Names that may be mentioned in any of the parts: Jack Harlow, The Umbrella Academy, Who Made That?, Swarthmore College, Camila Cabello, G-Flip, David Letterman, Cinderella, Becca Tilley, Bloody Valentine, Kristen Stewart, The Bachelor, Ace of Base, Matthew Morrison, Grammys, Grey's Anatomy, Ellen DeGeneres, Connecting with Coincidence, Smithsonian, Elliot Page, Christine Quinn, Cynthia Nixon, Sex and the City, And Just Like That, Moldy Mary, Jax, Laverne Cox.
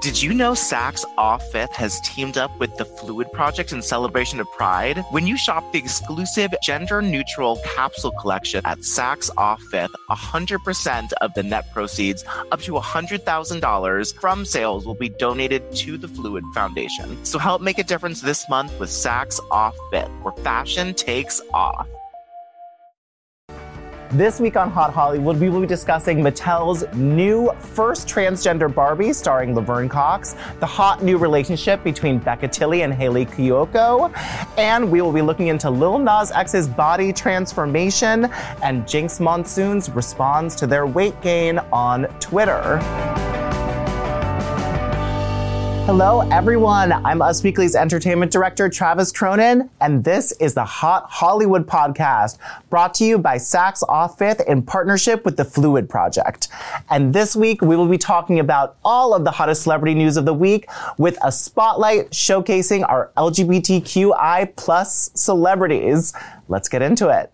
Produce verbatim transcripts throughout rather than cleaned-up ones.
Did you know Saks Off fifth has teamed up with the Fluid Project in celebration of Pride? When you shop the exclusive gender-neutral capsule collection at Saks Off fifth, one hundred percent of the net proceeds, up to one hundred thousand dollars from sales, will be donated to the Fluid Foundation. So help make a difference this month with Saks Off fifth, where fashion takes off. This week on Hot Hollywood, we will be discussing Mattel's new first transgender Barbie starring Laverne Cox, the hot new relationship between Becca Tilley and Hayley Kiyoko, and we will be looking into Lil Nas X's body transformation and Jinx Monsoon's response to their weight gain on Twitter. Hello, everyone. I'm Us Weekly's entertainment director, Travis Cronin, and this is the Hot Hollywood podcast, brought to you by Saks Off fifth in partnership with the Fluid Project. And this week, we will be talking about all of the hottest celebrity news of the week with a spotlight showcasing our L G B T Q I plus celebrities. Let's get into it.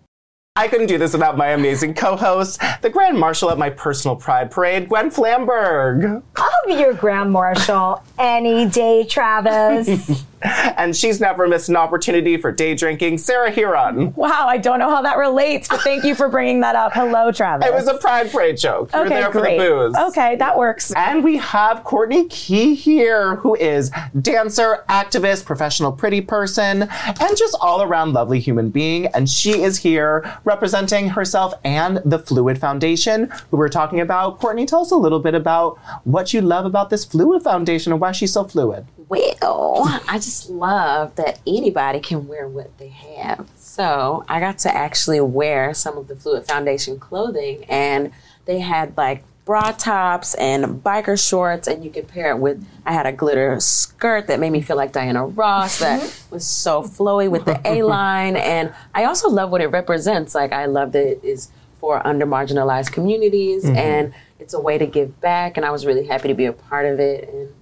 I couldn't do this without my amazing co-host, the Grand Marshal at my personal pride parade, Gwen Flamberg. I'll be your Grand Marshal any day, Travis. And she's never missed an opportunity for day drinking, Sarah Huron. Wow, I don't know how that relates, but thank you for bringing that up. Hello, Travis. It was a pride parade joke. Okay, You're there great. for the booze. Okay, that works. And we have Courtney Key here, who is dancer, activist, professional pretty person, and just all-around lovely human being. And she is here representing herself and the Fluid Foundation, who we're talking about. Courtney, tell us a little bit about what you love about this Fluid Foundation and why she's so fluid. Well, I just love that anybody can wear what they have. So I got to actually wear some of the Fluid Foundation clothing, and they had like bra tops and biker shorts, and you could pair it with, I had a glitter skirt that made me feel like Diana Ross that was so flowy with the A-line. And I also love what it represents. Like, I love that it is for under marginalized communities, mm-hmm. and it's a way to give back, and I was really happy to be a part of it. And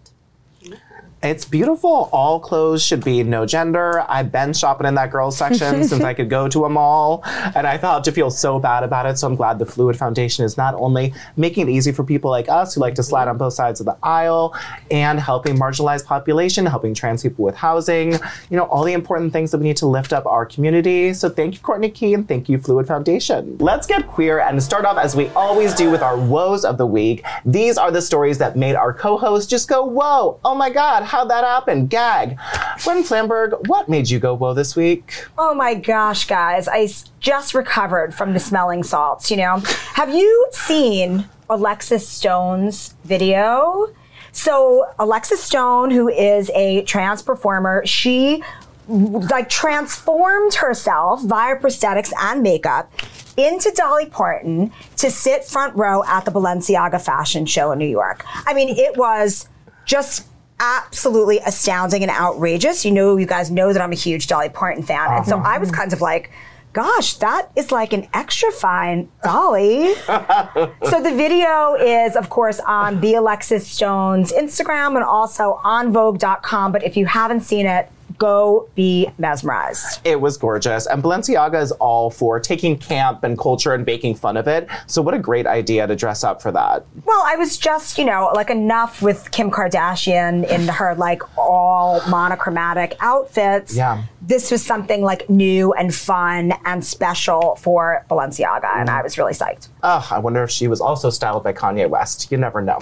it's beautiful. All clothes should be no gender. I've been shopping in that girls section since I could go to a mall, and I thought to feel so bad about it. So I'm glad the Fluid Foundation is not only making it easy for people like us who like to slide on both sides of the aisle, and helping marginalized population, helping trans people with housing, you know, all the important things that we need to lift up our community. So thank you, Courtney Key, and thank you, Fluid Foundation. Let's get queer and start off as we always do with our woes of the week. These are the stories that made our co-hosts just go, whoa, oh my God, how'd that happen? Gag. Gwen Flamberg, what made you go whoa this week? Oh my gosh, guys. I just recovered from the smelling salts, you know. Have you seen Alexis Stone's video? So Alexis Stone, who is a trans performer, she like transformed herself via prosthetics and makeup into Dolly Parton to sit front row at the Balenciaga fashion show in New York. I mean, it was just absolutely astounding and outrageous. You know, you guys know that I'm a huge Dolly Parton fan. Uh-huh. And so I was kind of like, gosh, that is like an extra fine Dolly. So the video is, of course, on the Alexis Stone's Instagram and also on Vogue dot com. But if you haven't seen it, go be mesmerized. It was gorgeous. And Balenciaga is all for taking camp and culture and making fun of it. So what a great idea to dress up for that. Well, I was just, you know, like enough with Kim Kardashian in her like all monochromatic outfits. Yeah. this was something like new and fun and special for Balenciaga, mm-hmm. and I was really psyched. Oh, I wonder if she was also styled by Kanye West. You never know.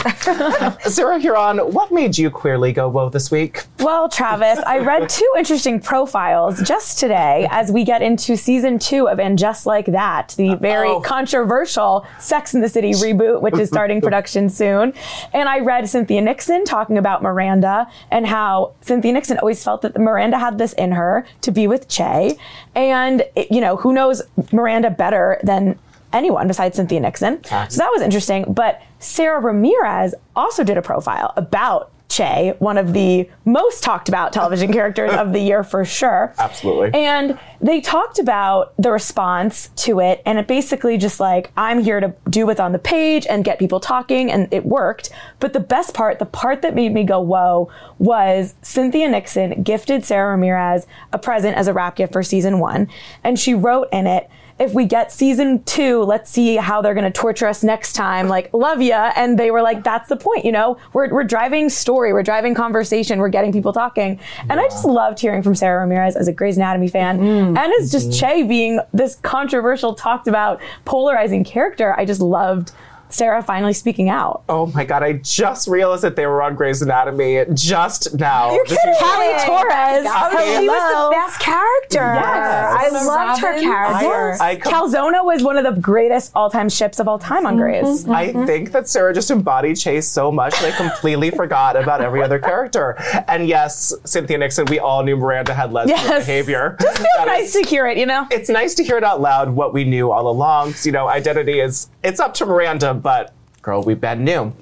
Sarah Huron, what made you queerly go whoa this week? Well, Travis, I read two interesting profiles just today as we get into season two of And Just Like That, the very oh. controversial Sex and the City reboot, which is starting production soon. And I read Cynthia Nixon talking about Miranda and how Cynthia Nixon always felt that Miranda had this in her to be with Che. And, it, you know, who knows Miranda better than anyone besides Cynthia Nixon. Ah. So that was interesting. But Sarah Ramirez also did a profile about Che, one of the most talked about television characters of the year for sure. Absolutely. And they talked about the response to it, and it basically just like, I'm here to do what's on the page and get people talking, and it worked. But the best part, the part that made me go whoa, was Cynthia Nixon gifted Sarah Ramirez a present as a wrap gift for season one, and she wrote in it, if we get season two, let's see how they're going to torture us next time. Like, love ya. And they were like, that's the point, you know? We're we're driving story. We're driving conversation. We're getting people talking. And yeah. I just loved hearing from Sarah Ramirez as a Grey's Anatomy fan. Mm-hmm. And as just Che being this controversial, talked about, polarizing character, I just loved Sarah finally speaking out. Oh my God, I just realized that they were on Grey's Anatomy just now. You're kidding. Kelly Torres. Oh, she was the best character. Yes. yes. I loved Robin. her character. I, I com- Calzona was one of the greatest all-time ships of all time on Grey's. Mm-hmm, mm-hmm. I think that Sarah just embodied Chase so much they completely forgot about every other character. And yes, Cynthia Nixon, we all knew Miranda had lesbian yes. behavior. Just feels that nice is, to hear it, you know? It's nice to hear it out loud, what we knew all along. You know, identity is, it's up to Miranda, but girl, we bad new.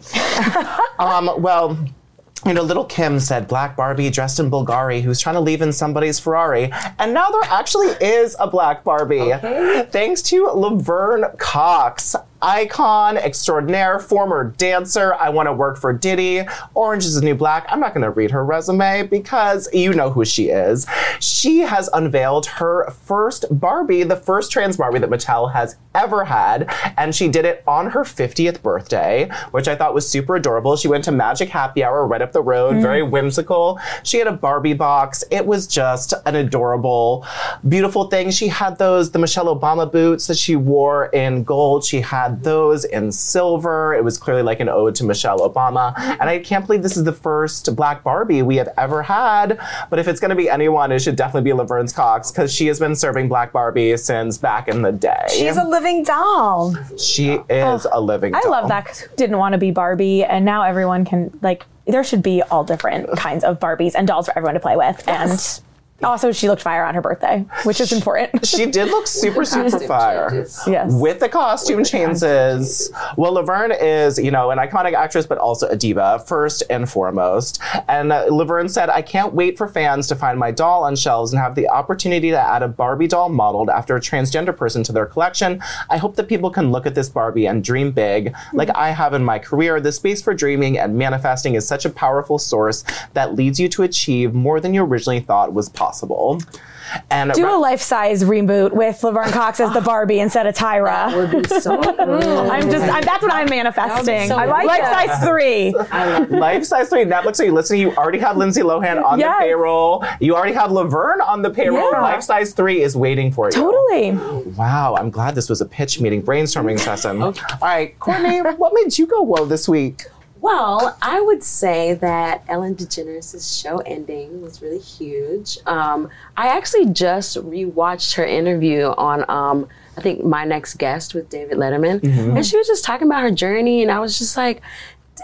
um, well, you know, Little Kim said Black Barbie dressed in Bulgari who's trying to leave in somebody's Ferrari. And now there actually is a Black Barbie. Okay. Thanks to Laverne Cox. Icon, extraordinaire, former dancer. I want to work for Diddy. Orange is the New Black. I'm not going to read her resume because you know who she is. She has unveiled her first Barbie, the first trans Barbie that Mattel has ever had. And she did it on her fiftieth birthday, which I thought was super adorable. She went to Magic Happy Hour right up the road, mm. very whimsical. She had a Barbie box. It was just an adorable, beautiful thing. She had those, the Michelle Obama boots that she wore in gold. She had those in silver. It was clearly like an ode to Michelle Obama. And I can't believe this is the first Black Barbie we have ever had. But if it's going to be anyone, it should definitely be Laverne Cox, because she has been serving Black Barbie since back in the day. She's a living doll. She is oh, a living doll. I love that, because who didn't want to be Barbie? And now everyone can, like, there should be all different kinds of Barbies and dolls for everyone to play with. Yes. And also, she looked fire on her birthday, which is important. She did look super, super fire. Changes. Yes. With the costume With the changes. Well, Laverne is, you know, an iconic actress, but also a diva, first and foremost. And uh, Laverne said, I can't wait for fans to find my doll on shelves and have the opportunity to add a Barbie doll modeled after a transgender person to their collection. I hope that people can look at this Barbie and dream big, mm-hmm. like I have in my career. The space for dreaming and manifesting is such a powerful source that leads you to achieve more than you originally thought was possible. Possible. And do a life-size reboot with Laverne Cox as the Barbie instead of Tyra. That would be so cool. I'm just, I'm, that's what I'm manifesting. So I like life-size three. Life-size three. Netflix, are you listening? You already have Lindsay Lohan on yes. the payroll. You already have Laverne on the payroll. Yeah. Life-size three is waiting for you. Totally. Wow. I'm glad this was a pitch meeting, brainstorming session. Okay. All right, Courtney, what made you go whoa this week? Well, I would say that Ellen DeGeneres' show ending was really huge. Um, I actually just rewatched her interview on, um, I think, My Next Guest with David Letterman. Mm-hmm. And she was just talking about her journey. And I was just like,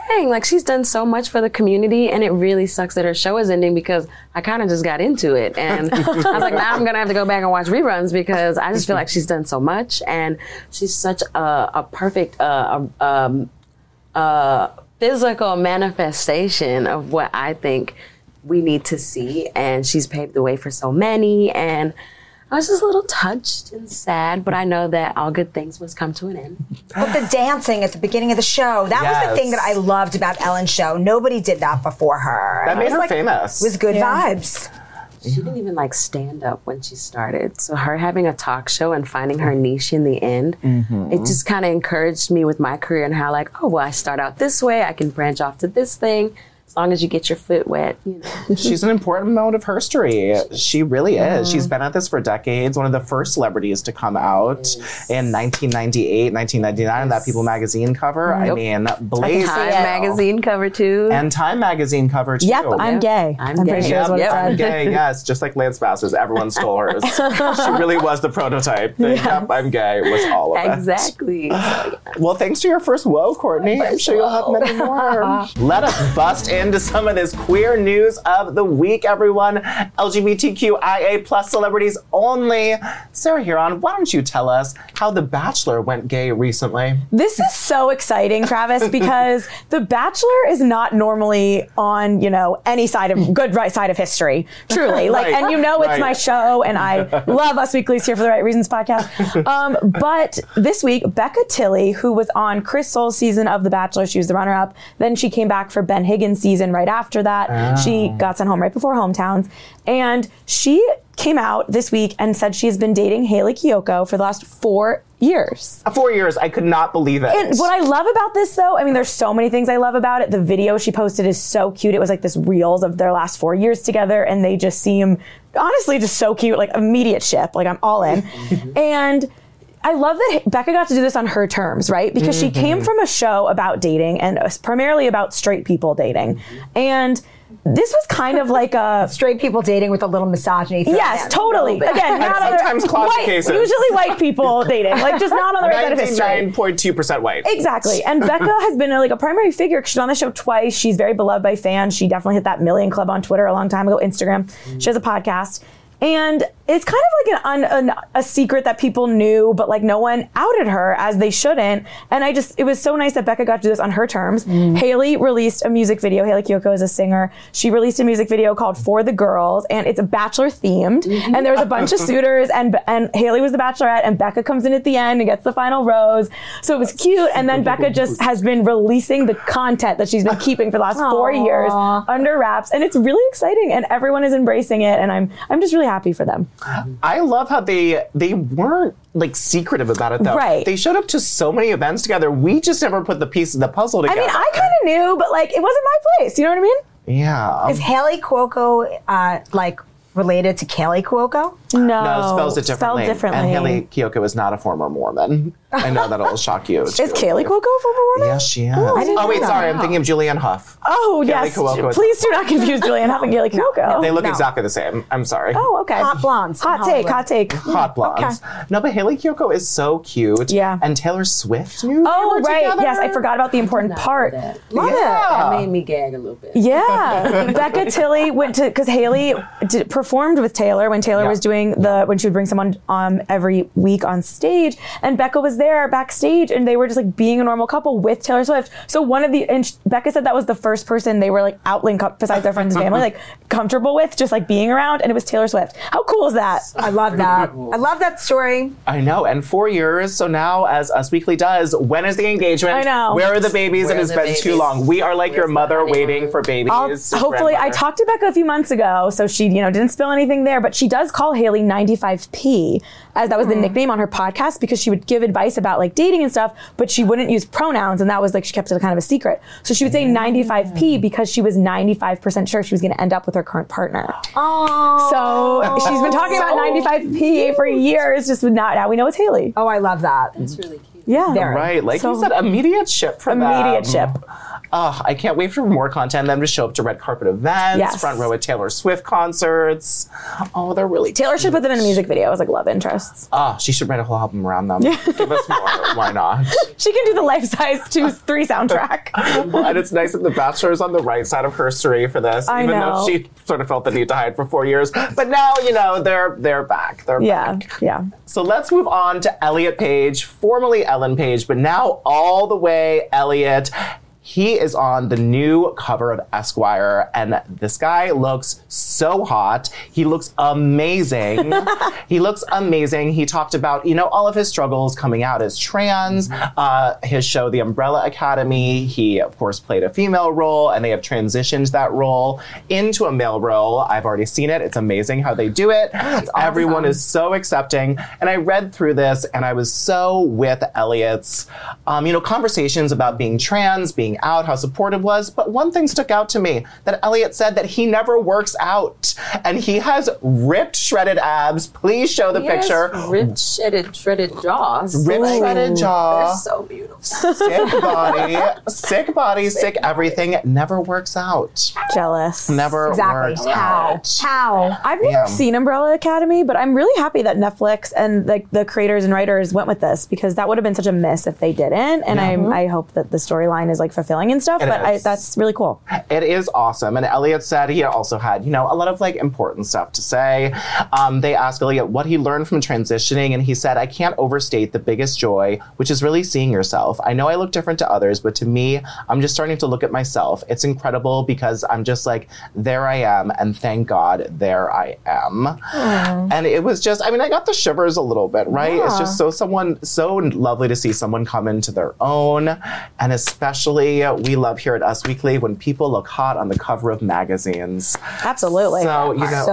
dang, like she's done so much for the community. And it really sucks that her show is ending, because I kind of just got into it. And I was like, now I'm going to have to go back and watch reruns, because I just feel like she's done so much. And she's such a, a perfect... Uh, a, um, uh, physical manifestation of what I think we need to see, and she's paved the way for so many, and I was just a little touched and sad, but I know that all good things must come to an end. But the dancing at the beginning of the show, that yes. was the thing that I loved about Ellen's show. Nobody did that before her. That made her like, famous. It was good yeah. vibes. She didn't even like stand up when she started. So her having a talk show and finding her niche in the end, mm-hmm. it just kind of encouraged me with my career and how like, oh, well, I start out this way. I can branch off to this thing. as long as you get your foot wet, you know. She's an important moment of history. She really is. Yeah. She's been at this for decades. One of the first celebrities to come out yes. in nineteen ninety-eight, nineteen ninety-nine, on yes. that People magazine cover. Nope. I mean, blaze. Time magazine cover too. And Time magazine cover too. Yep, I'm gay. I'm, I'm gay. Pretty sure yep, yep. I'm gay, yes. Just like Lance Bass's, everyone stole hers. She really was the prototype. Yes. Yep, I'm gay was all of exactly. it. Exactly. Well, thanks to your first woe, Courtney. I'm sure you'll have many more. Let us bust into some of this queer news of the week, everyone. L G B T Q I A plus celebrities only. Sarah Huron, why don't you tell us how The Bachelor went gay recently? This is so exciting, Travis, because The Bachelor is not normally on, you know, any side of, good right side of history, truly. Like, right, and you know it's right. my show, and I love Us Weekly's Here for the Right Reasons podcast. Um, but this week, Becca Tilley, who was on Chris Soul's season of The Bachelor, she was the runner-up, then she came back for Ben Higgins' season right after that. Oh. She got sent home right before Hometowns. And she came out this week and said she's been dating Hayley Kiyoko for the last four years. Four years. I could not believe it. And what I love about this, though, I mean, there's so many things I love about it. The video she posted is so cute. It was like this reels of their last four years together, and they just seem, honestly, just so cute. Like, immediate ship. Like, I'm all in. And I love that Becca got to do this on her terms, right? Because mm-hmm. she came from a show about dating, and primarily about straight people dating. Mm-hmm. And this was kind of like a... straight people dating with a little misogyny. Yes, totally. Again, not other... sometimes closet white, cases. Usually white people dating. Like, just not on the right side of history. ninety-nine point two percent white. Exactly. And Becca has been a, like a primary figure. She's on the show twice. She's very beloved by fans. She definitely hit that million club on Twitter a long time ago, Instagram. Mm. She has a podcast. And it's kind of like an, un, an a secret that people knew, but like no one outed her as they shouldn't. And I just, it was so nice that Becca got to do this on her terms. Mm. Hayley released a music video. Hayley Kiyoko is a singer. She released a music video called For the Girls, and it's a Bachelor themed. Mm-hmm. And there was a bunch of suitors, and and Hayley was the Bachelorette, and Becca comes in at the end and gets the final rose. So it was cute. And then Becca just has been releasing the content that she's been keeping for the last Aww. four years under wraps. And it's really exciting, and everyone is embracing it. And I'm I'm just really happy for them. I love how they they weren't like secretive about it, though. Right. They showed up to so many events together. We just never put the piece of the puzzle together. I mean, I kind of knew, but like it wasn't my place. You know what I mean? Yeah. Is Hayley Cuoco uh, like related to Kelly Cuoco? No. No, spells it differently. Spelled differently. And Hayley Kiyoko is not a former Mormon. I know that'll shock you. Is Kaylee Cuoco a former Mormon? Yes, she is. Ooh, oh, wait, sorry. That. I'm thinking of Julianne Hough. Oh, Kaylee yes. Cuoco Please do not confuse Julianne Hough and Kaylee Cuoco. No, they look no. exactly the same. I'm sorry. Oh, okay. Hot blondes. Hot take, hot take. Hot blondes. Okay. No, but Hayley Kiyoko is so cute. Yeah. And Taylor Swift knew Oh, right. Together. Yes, I forgot about the important part. Love it. Love yeah. it. That made me gag a little bit. Yeah. Becca Tilley went to, because Hayley did, performed with Taylor when Taylor yeah. was doing the, when she would bring someone um, every week on stage, and Becca was there. there backstage, and they were just like being a normal couple with Taylor Swift. So one of the, and she, Becca said that was the first person they were like outling co- besides their friends and family, like comfortable with just like being around, and it was Taylor Swift. How cool is that? I love that. I love that story. I know. And four years. So now, as Us Weekly does, when is the engagement? I know. Where are the babies? Where it has been babies? Too long. We are like Where's your mother waiting for babies. Hopefully, I talked to Becca a few months ago, so she, you know, didn't spill anything there. But she does call Hayley ninety-five P, as that was the nickname on her podcast, because she would give advice about like dating and stuff, but she wouldn't use pronouns, and that was like she kept it kind of a secret. So she would say ninety-five P because she was ninety-five percent sure she was going to end up with her current partner. Oh, so she's been talking so about ninety-five P cute. For years, just with not now we know it's Hayley. Oh, I love that. That's really cute. Yeah, there. Right. Like so, you said, immediate ship for immediate them. Ship. Oh, I can't wait for more content. Then to show up to red carpet events, yes. front row at Taylor Swift concerts. Oh, they're really Taylor cute. Should put them in a music video. It was like love interests. Oh, she should write a whole album around them. Yeah. Give us more. Why not? She can do the Life Size two, three soundtrack. Well, and it's nice that The Bachelor is on the right side of history for this. I even know. Though she sort of felt the need to hide for four years. But now, you know, they're they're back. They're yeah. back. Yeah, yeah. So let's move on to Elliot Page, formerly Ellen Page, but now all the way Elliot. He is on the new cover of Esquire, and this guy looks so hot. He looks amazing. He looks amazing. He talked about, you know, all of his struggles coming out as trans, uh, his show, The Umbrella Academy. He, of course, played a female role, and they have transitioned that role into a male role. I've already seen it. It's amazing how they do it. Awesome. Everyone is so accepting. And I read through this, and I was so with Elliot's, um, you know, conversations about being trans, being working out, how supportive was. But one thing stuck out to me, that Elliot said that he never works out. And he has ripped, shredded abs. Please show the he picture. Ripped, shredded, shredded jaws. Ripped, like, shredded jaw. They're so beautiful. Sick body. Sick body, sick, sick everything. Never works out. Jealous. Never exactly. works How? out. How? I've never yeah. seen Umbrella Academy, but I'm really happy that Netflix and like the, the creators and writers went with this, because that would have been such a miss if they didn't. And mm-hmm. I I hope that the storyline is like fulfilling and stuff, it but I, that's really cool. It is awesome. And Elliot said he also had, you know, a lot of like important stuff to say. Um, they asked Elliot what he learned from transitioning, and he said, "I can't overstate the biggest joy, which is really seeing yourself. I know I look different to others, but to me, I'm just starting to look at myself. It's incredible because I'm just like, there I am, and thank God there I am." Mm. And it was just, I mean, I got the shivers a little bit, right? Yeah. It's just so someone, so lovely to see someone come into their own. And especially, we love here at Us Weekly when people look hot on the cover of magazines. Absolutely. So, you know,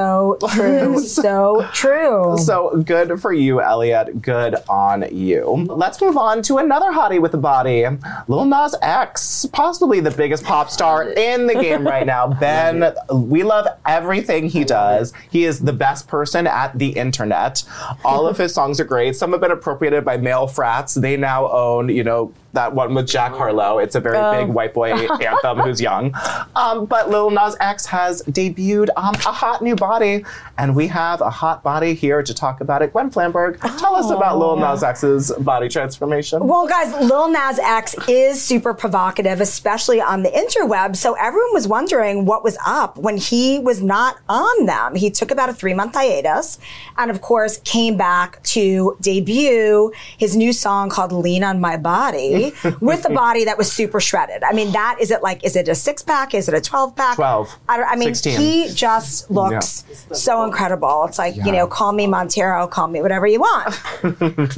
so true. So true. So good for you, Elliot. Good on you. Let's move on to another hottie with a body, Lil Nas X, possibly the biggest pop star in the game right now. Ben, we love everything he does. He is the best person at the internet. All of his songs are great. Some have been appropriated by male frats. They now own, you know, that one with Jack Harlow. It's a very um. big white boy anthem who's young. Um, but Lil Nas X has debuted um, a hot new body, and we have a hot body here to talk about it. Gwen Flamberg, oh, tell us about Lil yeah. Nas X's body transformation. Well, guys, Lil Nas X is super provocative, especially on the interweb. So everyone was wondering what was up when he was not on them. He took about a three-month hiatus and, of course, came back to debut his new song called Lean on My Body. With a body that was super shredded. I mean, that is it like, is it a six pack? Is it a twelve pack? twelve. I, don't, I mean, sixteen. He just looks yeah. so incredible. It's like, yeah. you know, call me Montero, call me whatever you want.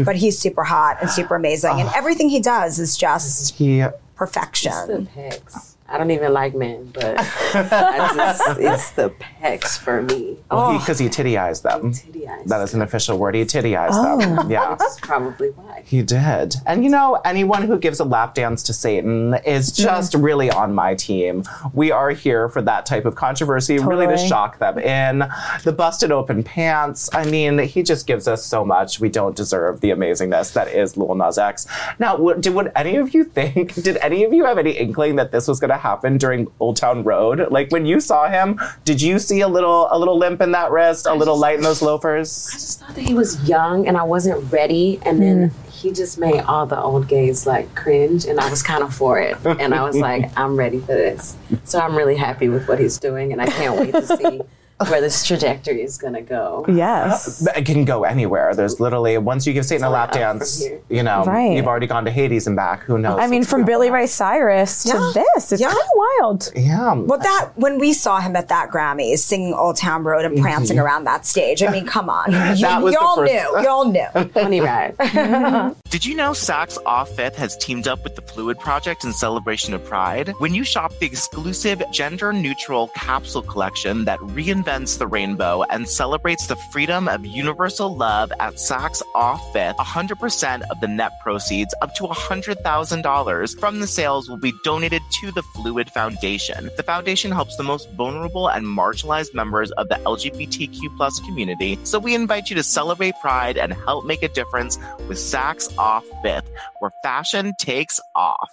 But he's super hot and super amazing. And everything he does is just he, perfection. It's the pecs. I don't even like men, but I just, it's the pecs for me. Well, because oh. he, he tittyized them. Tittyized that is an official word. He tittyized oh. them. Yeah, that's probably why. He did. And you know, anyone who gives a lap dance to Satan is just mm. really on my team. We are here for that type of controversy, totally. Really to shock them in. The busted open pants. I mean, he just gives us so much. We don't deserve the amazingness that is Lil Nas X. Now, w- did, would any of you think, did any of you have any inkling that this was going to happened during Old Town Road? Like when you saw him, did you see a little a little limp in that wrist, a little light in those loafers? I just thought that he was young and I wasn't ready, and then he just made all the old gays like cringe, and I was kind of for it. And I was like, I'm ready for this. So I'm really happy with what he's doing, and I can't wait to see where this trajectory is going to go. Yes. It can go anywhere. There's literally, once you give Satan a lap dance, you know, right. you've already gone to Hades and back. Who knows? I mean, from Billy Ray Cyrus yeah. to this, it's yeah. kind of wild. Yeah. Well, that, when we saw him at that Grammys singing Old Town Road and prancing mm-hmm. around that stage, I mean, come on. You, that was y'all the first... knew. Y'all knew. Funny ride. Mm-hmm. Did you know Saks Off fifth has teamed up with the Fluid Project in celebration of Pride? When you shop the exclusive gender-neutral capsule collection that reinvents the rainbow and celebrates the freedom of universal love at Saks Off fifth, one hundred percent of the net proceeds, up to one hundred thousand dollars from the sales, will be donated to the Fluid Foundation. The foundation helps the most vulnerable and marginalized members of the L G B T Q plus community, so we invite you to celebrate Pride and help make a difference with Saks Off fifth, where fashion takes off.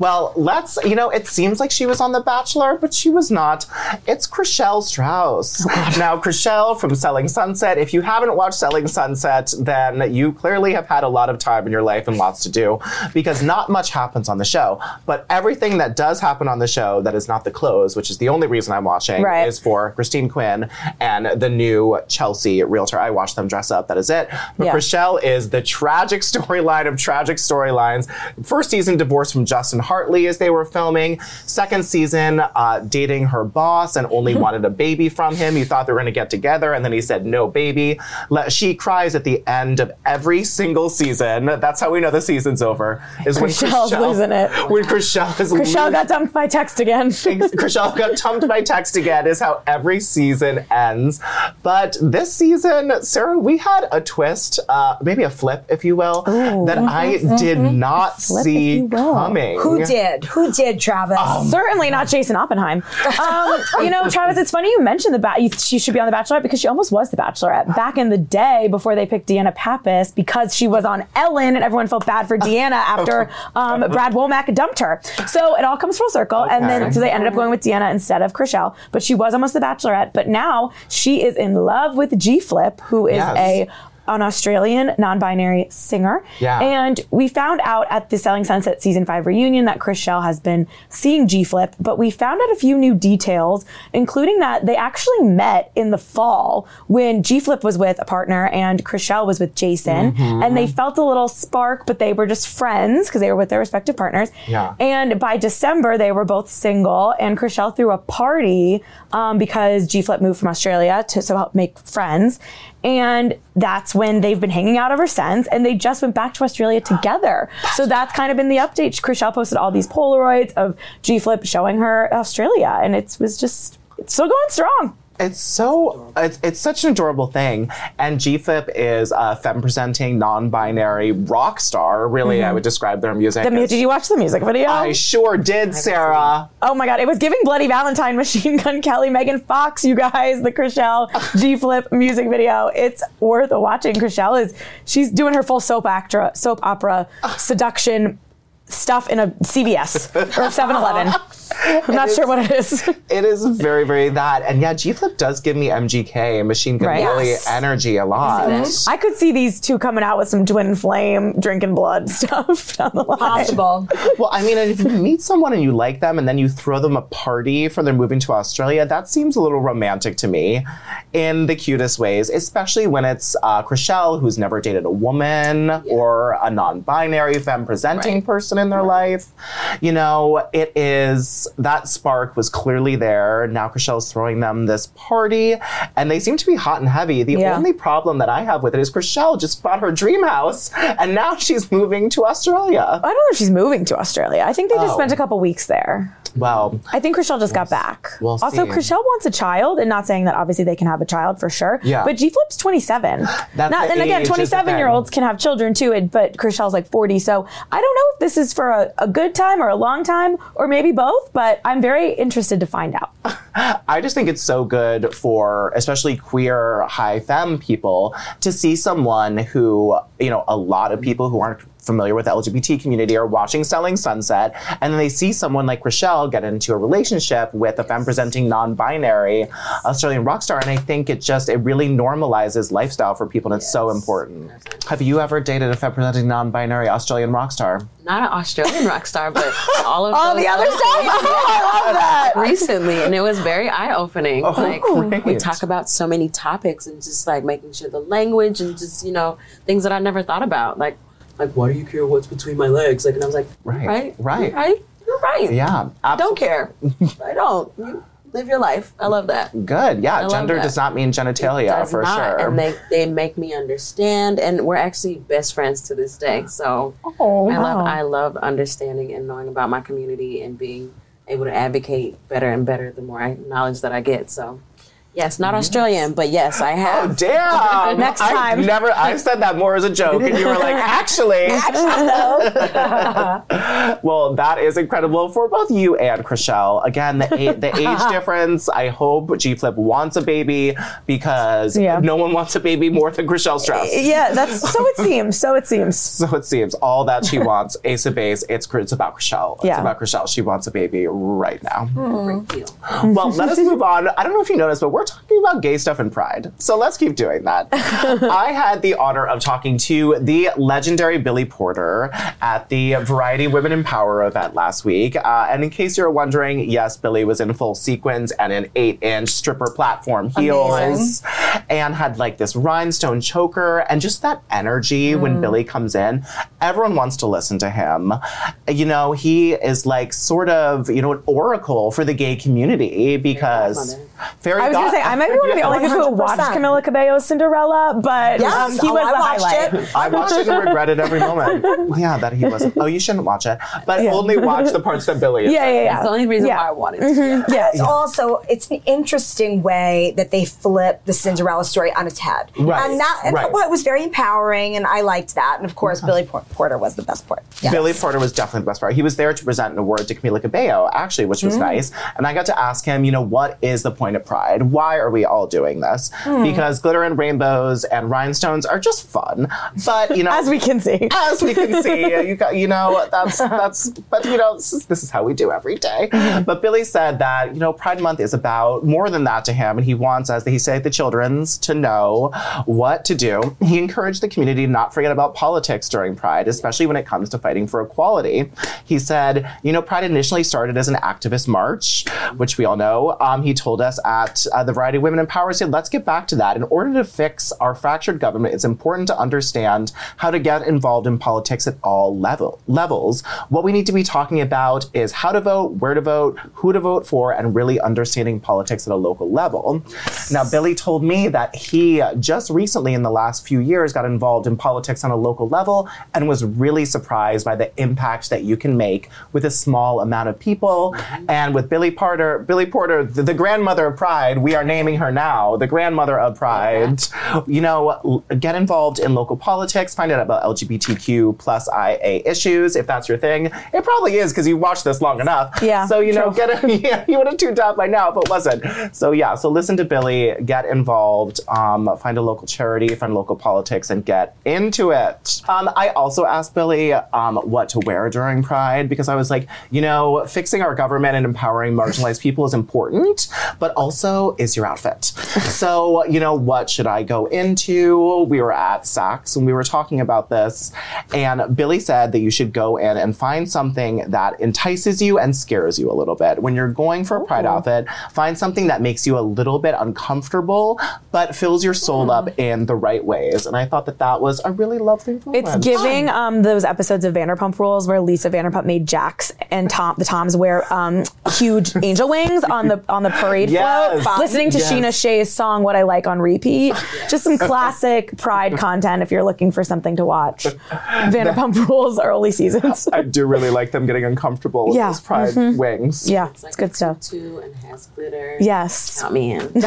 Well, let's, you know, it seems like she was on The Bachelor, but she was not. It's Chrishell Stause. Now, Chrishell from Selling Sunset. If you haven't watched Selling Sunset, then you clearly have had a lot of time in your life and lots to do, because not much happens on the show. But everything that does happen on the show that is not the close, which is the only reason I'm watching, right. is for Christine Quinn and the new Chelsea realtor. I watch them dress up. That is it. But yeah. Chrishell is the tragic storyline of tragic storylines. First season, divorce from Justin Hartley as they were filming. Second season, uh, dating her boss and only wanted a baby from him. You thought they were going to get together, and then he said, no baby. Le- she cries at the end of every single season. That's how we know the season's over. Is when Chrishelle's Chrishell, losing it. When Chrishell is Chrishell got dumped by text again. Chrishell got dumped by text again is how every season ends. But this season, Sarah, we had a twist, uh, maybe a flip, if you will, Ooh. that I did not flip, see coming. Who Who did? Who did, Travis? Um, Certainly not Jason Oppenheim. Um, you know, Travis, it's funny you mentioned the ba- you, she should be on The Bachelorette because she almost was The Bachelorette back in the day before they picked Deanna Pappas because she was on Ellen and everyone felt bad for Deanna after um, Brad Womack dumped her. So it all comes full circle. Okay. And then so they ended up going with Deanna instead of Chrishell. But she was almost The Bachelorette. But now she is in love with G-Flip, who is yes. a... an Australian non-binary singer. Yeah. And we found out at the Selling Sunset season five reunion that Chrishell has been seeing G-Flip, but we found out a few new details, including that they actually met in the fall when G-Flip was with a partner and Chrishell was with Jason. Mm-hmm. And they felt a little spark, but they were just friends because they were with their respective partners. Yeah. And by December, they were both single and Chrishell threw a party um, because G-Flip moved from Australia to so help make friends. And that's when they've been hanging out ever since. And they just went back to Australia together. So that's kind of been the update. Chrishell posted all these Polaroids of G-Flip showing her Australia. And it was just, it's still going strong. It's so, it's, it's such an adorable thing. And G-Flip is a femme-presenting, non-binary rock star. Really, mm-hmm. I would describe their music. The mu- did you watch the music video? I sure did, I Sarah. Oh my God, it was giving Bloody Valentine, Machine Gun Kelly, Megan Fox, you guys, the Chrishell G-Flip music video. It's worth watching. Chrishell is, she's doing her full soap, actra, soap opera seduction stuff in a C V S or seven eleven. I'm not is, sure what it is. It is very, very that. And yeah, G-Flip does give me M G K, Machine Gun Kelly, yes. energy a lot. Mm-hmm. I could see these two coming out with some twin flame, drinking blood stuff down the line. Possible. Well, I mean, if you meet someone and you like them and then you throw them a party for their moving to Australia, that seems a little romantic to me in the cutest ways, especially when it's uh, Chrishell, who's never dated a woman yeah. or a non-binary femme-presenting right. person in their right. life. You know, it is... that spark was clearly there. Now Chrishell's throwing them this party, and they seem to be hot and heavy. The yeah. only problem that I have with it is Chrishell just bought her dream house, and now she's moving to Australia. I don't know if she's moving to Australia. I think they just oh. spent a couple weeks there. Well, I think Chrishell just we'll got back. S- we'll also, see. Chrishell wants a child, and not saying that obviously they can have a child for sure. Yeah. But G-Flip's twenty-seven. That's not, and again, twenty-seven-year-olds can have children too. But Chrishell's like forty, so I don't know if this is for a, a good time or a long time or maybe both. But I'm very interested to find out. I just think it's so good for especially queer high femme people to see someone who, you know, a lot of people who aren't familiar with the L G B T community are watching Selling Sunset, and then they see someone like Chrishell get into a relationship with a femme-presenting, non-binary Australian rock star, and I think it just, it really normalizes lifestyle for people, and it's yes. so important. Have you ever dated a femme-presenting, non-binary Australian rock star? Not an Australian rock star, but all of all the other stuff? I love that! Recently, and it was very eye-opening. Oh, like, great. We talk about so many topics, and just, like, making sure the language, and just, you know, things that I never thought about, like, Like, why do you care what's between my legs? Like, and I was like, right, right, right, right. You're right. Yeah, absolutely. Don't care. I don't. You live your life. I love that. Good. Yeah, gender does not mean genitalia, it does for not. Sure. And they they make me understand, and we're actually best friends to this day. So oh, I wow. love I love understanding and knowing about my community and being able to advocate better and better the more I, knowledge that I get. So. Yes, not Australian, but yes, I have. Oh, damn. Next time. I never, I said that more as a joke, and you were like, actually. Actually, well, that is incredible for both you and Chrishell. Again, the, a- the age difference, I hope G-Flip wants a baby, because yeah. no one wants a baby more than Chrishell Stause. Yeah, that's, so it seems, so it seems. So it seems. All that she wants, ace of base, it's, it's about Chrishell. It's yeah. about Chrishell. She wants a baby right now. Mm. Thank you. Well, let us move on. I don't know if you noticed, but we're talking about gay stuff and pride. So let's keep doing that. I had the honor of talking to the legendary Billy Porter at the Variety Women in Power event last week. Uh, and in case you're wondering, yes, Billy was in full sequins and an eight-inch stripper platform heels. Amazing. And had like this rhinestone choker and just that energy mm. when Billy comes in. Everyone wants to listen to him. You know, he is like sort of, you know, an oracle for the gay community because... Fairy I was going to say, I might be one of the yeah. only people who watched Camila Cabello's Cinderella, but yes. um, he oh, was I the highlight. It. I watched it and regretted every moment. Yeah, that he wasn't. Oh, you shouldn't watch it. But yeah. only watch the parts that Billy is yeah, yeah, yeah. That's the only reason yeah. why I wanted to. Mm-hmm. Yeah. Yeah. It's yeah. also, it's an interesting way that they flip the Cinderella Cinderella's story on its head. Right. And that, and right. Well, it was very empowering, and I liked that. And of course, mm-hmm. Billy Porter was the best part. Yes. Billy Porter was definitely the best part. He was there to present an award to Camila Cabello, actually, which was mm-hmm. nice. And I got to ask him, you know, what is the point of Pride? Why are we all doing this? Mm. Because glitter and rainbows and rhinestones are just fun. But, you know. As we can see. As we can see. You, got, you know, that's, that's, but, you know, this is, this is how we do every day. Mm-hmm. But Billy said that, you know, Pride Month is about more than that to him. And he wants us, he said, the children's to know what to do. He encouraged the community to not forget about politics during Pride, especially when it comes to fighting for equality. He said, you know, Pride initially started as an activist march, which we all know. Um, he told us at uh, the Variety Women in Power, said, let's get back to that. In order to fix our fractured government, it's important to understand how to get involved in politics at all level levels. What we need to be talking about is how to vote, where to vote, who to vote for, and really understanding politics at a local level. Now, Billy told me that he just recently in the last few years got involved in politics on a local level and was really surprised by the impact that you can make with a small amount of people. Mm-hmm. And with Billy Porter, Billy Porter, the, the grandmother of Pride, we are naming her now, the grandmother of Pride, mm-hmm. you know, get involved in local politics, find out about L G B T Q plus I A issues, if that's your thing. It probably is because you watched this long enough. Yeah. So, you know, true. get a, yeah, you would have tuned out by now if it wasn't. So, yeah, so listen to Billy, get involved, um, find a local charity, find local politics, and get into it. Um, I also asked Billy um, what to wear during Pride because I was like, you know, fixing our government and empowering marginalized people is important, but also is your outfit. So, you know, what should I go into? We were at Saks and we were talking about this, and Billy said that you should go in and find something that entices you and scares you a little bit. When you're going for a Pride Ooh. outfit, find something that makes you a little bit uncomfortable, but fills your soul mm. up in the right ways. And I thought that that was a really lovely moment. It's giving um, those episodes of Vanderpump Rules where Lisa Vanderpump made Jax and Tom, the Toms wear um, huge angel wings on the on the parade yes. float. Listening to yes. Sheena Shea's song, What I Like on repeat. Yes. Just some classic Pride content if you're looking for something to watch. Vanderpump that, Rules early seasons. I do really like them getting uncomfortable with yeah. those Pride mm-hmm. wings. Yeah, it's, like it's good stuff. And has glitter. Yes. Count me in.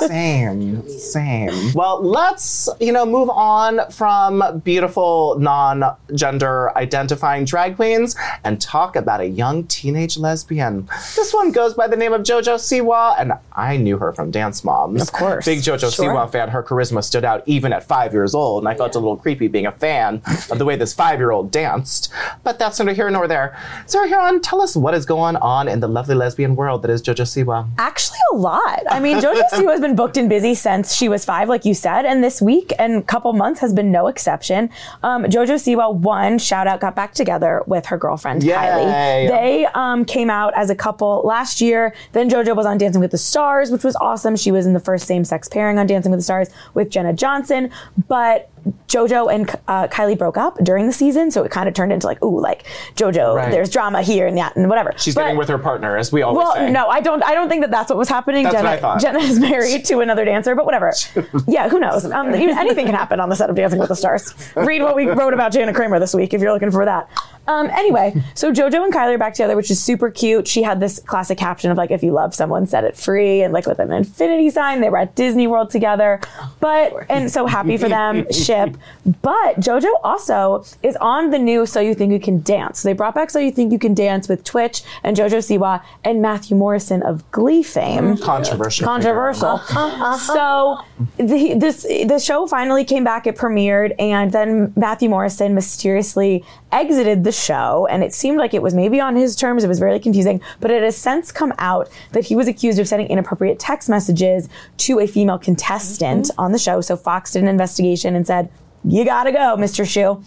Same. Same. Well, let's, you know, move on from beautiful non-gender identifying drag queens and talk about a young teenage lesbian. This one goes by the name of JoJo Siwa, and I knew her from Dance Moms. Of course. Big JoJo sure. Siwa fan. Her charisma stood out even at five years old, and I felt yeah. a little creepy being a fan of the way this five-year-old danced. But that's neither here nor there. Sarah Huron, tell us what is going on in the lovely lesbian world that is JoJo Siwa. Actually, a lot. I mean, JoJo Siwa has been booked in busy since she was five, like you said, and this week and couple months has been no exception. Um, JoJo Siwa, one, shout out, got back together with her girlfriend, Yay. Kylie. They um, came out as a couple last year. Then JoJo was on Dancing with the Stars, which was awesome. She was in the first same-sex pairing on Dancing with the Stars with Jenna Johnson, but JoJo and uh, Kylie broke up during the season, so it kind of turned into like, ooh, like JoJo, right. there's drama here and that and whatever. She's but, getting with her partner, as we always well, say. Well, no, I don't. I don't think that that's what was happening. That's Jenna, what I thought. Jenna is married to another dancer, but whatever. Yeah, who knows? Um, anything can happen on the set of Dancing with the Stars. Read what we wrote about Jana Kramer this week if you're looking for that. Um, anyway, so JoJo and Kylie are back together, which is super cute. She had this classic caption of like, if you love someone, set it free, and like with an infinity sign. They were at Disney World together, but and so happy for them. But JoJo also is on the new So You Think You Can Dance. So they brought back So You Think You Can Dance with Twitch and JoJo Siwa and Matthew Morrison of Glee fame. Controversial. Controversial. So the, this the show finally came back. It premiered, and then Matthew Morrison mysteriously exited the show, and it seemed like it was maybe on his terms. It was really confusing, but it has since come out that he was accused of sending inappropriate text messages to a female contestant mm-hmm. on the show. So Fox did an investigation and said, you gotta go, Mister Shu.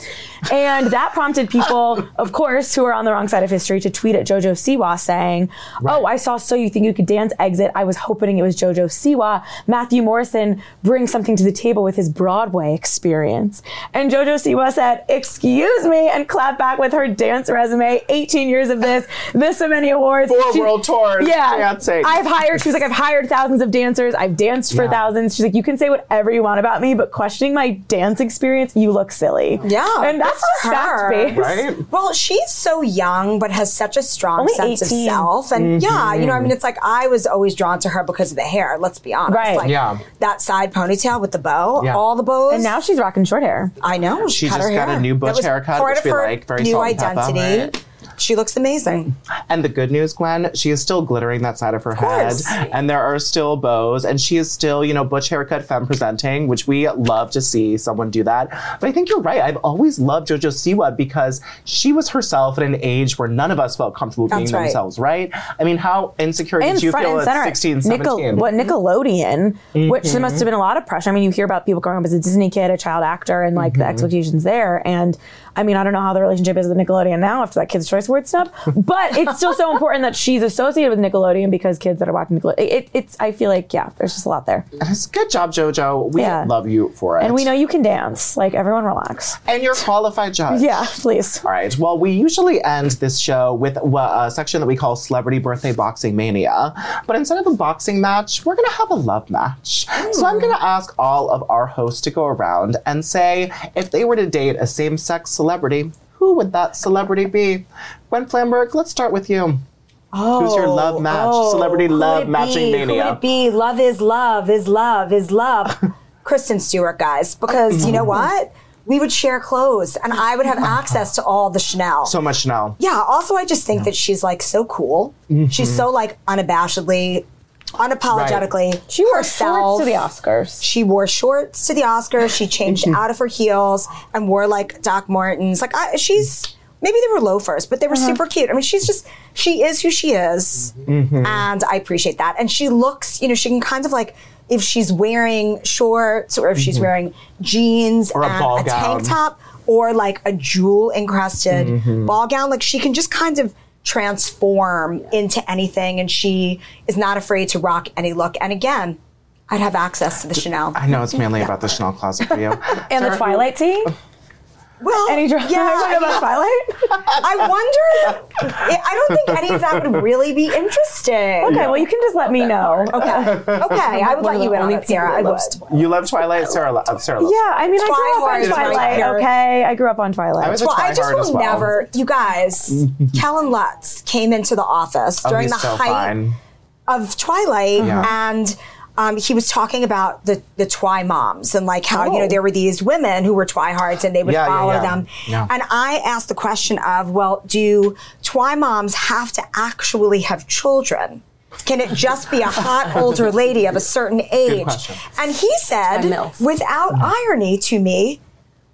And that prompted people, of course, who are on the wrong side of history to tweet at JoJo Siwa saying, right. oh, I saw So You Think You Could Dance exit. I was hoping it was JoJo Siwa. Matthew Morrison brings something to the table with his Broadway experience. And JoJo Siwa said, excuse me, and clapped back with her dance resume. eighteen years of this, this so many awards. Four she, world tours. Yeah. Dancing. I've hired, she was like, I've hired thousands of dancers. I've danced for yeah. thousands. She's like, you can say whatever you want about me, but questioning my dance experience experience, you look silly. Yeah. And that's just fact-based. Right? Well, she's so young, but has such a strong Only sense eighteen. Of self. And mm-hmm. yeah, you know, I mean, it's like I was always drawn to her because of the hair. Let's be honest. Right. Like, yeah. That side ponytail with the bow, yeah. all the bows. And now she's rocking short hair. I know. She cut just her got hair. A new butch haircut, which we like. Very new identity. Pepper, right? She looks amazing. And the good news, Gwen, she is still glittering that side of her of head. And there are still bows. And she is still, you know, butch haircut femme presenting, which we love to see someone do that. But I think you're right. I've always loved JoJo Siwa because she was herself at an age where none of us felt comfortable That's being right. themselves, right? I mean, how insecure and did you feel at center. sixteen, seventeen? Nickel- what, Nickelodeon, mm-hmm. which there must have been a lot of pressure. I mean, you hear about people growing up as a Disney kid, a child actor, and like mm-hmm. the expectations there. And I mean, I don't know how the relationship is with Nickelodeon now after that Kids' Choice Award stuff, but it's still so important that she's associated with Nickelodeon because kids that are watching Nickelodeon, it, it's, I feel like, yeah, there's just a lot there. Good job, JoJo. We yeah. love you for it. And we know you can dance. Like, everyone relax. And you're a qualified judge. Yeah, please. All right. Well, we usually end this show with a section that we call Celebrity Birthday Boxing Mania. But instead of a boxing match, we're going to have a love match. Mm. So I'm going to ask all of our hosts to go around and say if they were to date a same-sex celebrity, who would that celebrity be? Gwen Flamberg, let's start with you. Oh, who's your love match? Oh, celebrity love matching be? mania. Who would it be? Love is love is love is love. Kristen Stewart, guys, because you know what? We would share clothes and I would have access to all the Chanel. So much Chanel. Yeah. Also, I just think yeah. that she's like so cool. Mm-hmm. She's so like unabashedly Unapologetically, right. she wore herself. shorts to the Oscars. She wore shorts to the Oscars. She changed out of her heels and wore like Doc Martens. Like I, she's maybe they were loafers, but they were uh-huh. super cute. I mean, she's just she is who she is, mm-hmm. and I appreciate that. And she looks, you know, she can kind of like if she's wearing shorts or if she's mm-hmm. wearing jeans or a and ball a gown. Tank top or like a jewel encrusted mm-hmm. ball gown, like she can just kind of transform yeah. into anything, and she is not afraid to rock any look. And again, I'd have access to the D- Chanel. I know it's mainly yeah. about the Chanel closet for you. And Sarah, the Twilight tea? Well, any drama yeah, about Twilight? I wonder, I don't think any of that would really be interesting. Okay, no. Well, you can just let me know. Okay, okay, I would let you in on that, Sarah. I would. You love Twilight? Sarah loves Twilight. Sarah loves yeah, I mean, Twilight. I grew up on Twilight, Twilight, okay? I grew up on Twilight. I was a well, I just will well. never, you guys, Kellen Lutz came into the office during oh, the so height fine. of Twilight, yeah. and... Um, he was talking about the, the Twi moms and like how, oh. you know, there were these women who were Twihards and they would yeah, follow yeah, yeah. them. Yeah. And I asked the question of, well, do Twi moms have to actually have children? Can it just be a hot older lady of a certain age? And he said, without mm-hmm. irony to me,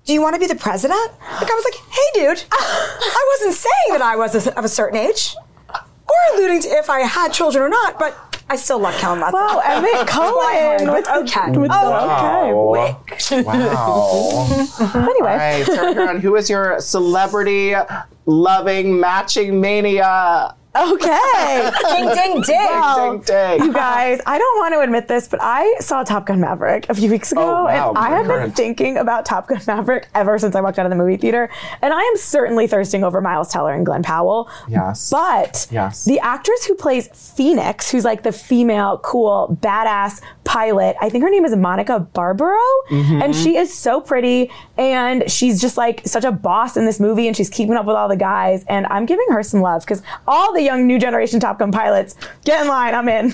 do you want to be the president? Like I was like, hey, dude, I wasn't saying that I was of a certain age or alluding to if I had children or not, but I still love Kellen Lutz. Wow, Emmett Cohen with okay. With oh, the, okay. Wow. wow. Anyway. All right, Sarah Huron, who is your celebrity-loving matching mania? Okay. Ding, ding, ding. Well, ding, ding, ding. You guys, I don't want to admit this, but I saw Top Gun Maverick a few weeks ago, oh, wow, and I have current. been thinking about Top Gun Maverick ever since I walked out of the movie theater, and I am certainly thirsting over Miles Teller and Glenn Powell. Yes. But yes. the actress who plays Phoenix, who's like the female, cool, badass pilot, I think her name is Monica Barbaro, mm-hmm. and she is so pretty, and she's just like such a boss in this movie, and she's keeping up with all the guys, and I'm giving her some love, because all the young new generation Top Gun pilots, get in line, I'm in.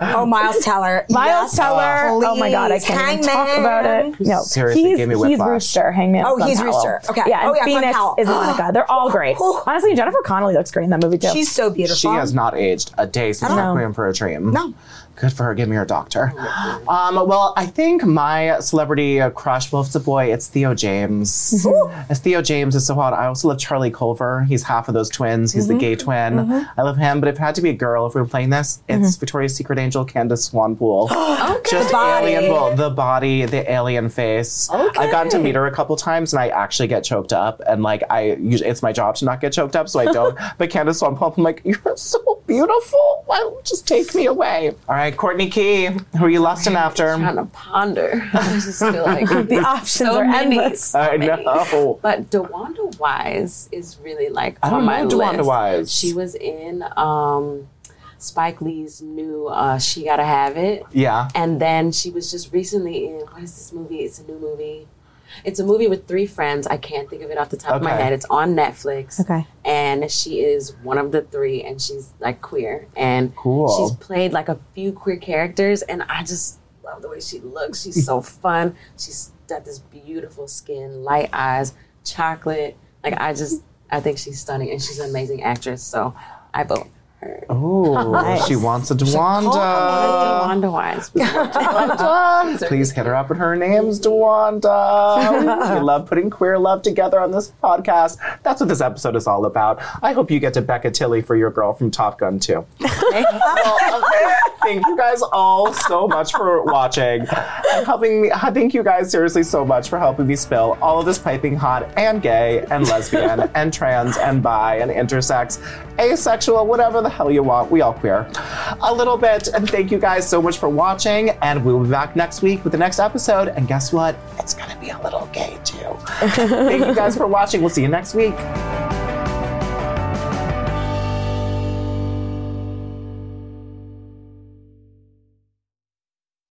Oh, Miles Teller. Miles yes, Teller. Please. Oh my God, I can't Hangman. even talk about it. No, seriously, he's, give me he's Rooster, Hangman. Oh, Glenn he's Powell. Rooster. Okay. Yeah, and oh, yeah, Phoenix is Monica. They're all great. Honestly, Jennifer Connelly looks great in that movie too. She's so beautiful. She has not aged a day since I Requiem for a Dream. No. Good for her. Give me her doctor. Um, well, I think my celebrity crush, well, if it's a boy, it's Theo James. Mm-hmm. As Theo James is so hot. I also love Charlie Culver. He's half of those twins. He's mm-hmm. the gay twin. Mm-hmm. I love him. But if it had to be a girl, if we were playing this, it's mm-hmm. Victoria's Secret Angel, Candace Swanpool. Okay. Just the alien well, the body, the alien face. Okay. I've gotten to meet her a couple times, and I actually get choked up. And like, I usually, it's my job to not get choked up, so I don't. But Candace Swanpool, I'm like, you're so beautiful. Why don't you just take me away? All right. All right, Courtney Key, who are you lost and after? I'm trying to ponder. I just feel like the options so are many, endless. So I know. Many. But DeWanda Wise is really like I don't on my know DeWanda list. Wise. She was in um, Spike Lee's new uh, She Gotta Have It. Yeah. And then she was just recently in, what is this movie? It's a new movie. It's a movie with three friends. I can't think of it off the top okay. of my head. It's on Netflix. Okay. And she is one of the three, and she's like queer. And cool. she's played like a few queer characters, and I just love the way she looks. She's so fun. She's got this beautiful skin, light eyes, chocolate. Like I just, I think she's stunning, and she's an amazing actress. So I vote. Oh, nice. She wants a DeWanda. She DeWanda. Please hit her up with her name's DeWanda. We love putting queer love together on this podcast. That's what this episode is all about. I hope you get to Becca Tilley for your girl from Top Gun too. Well, okay. Thank you guys all so much for watching and helping me. Thank you guys seriously so much for helping me spill all of this piping hot and gay and lesbian and trans and bi and intersex, asexual, whatever the hell you want. We all queer a little bit. And thank you guys so much for watching, and we'll be back next week with the next episode, and guess what, it's gonna be a little gay too. Thank you guys for watching. We'll see you next week.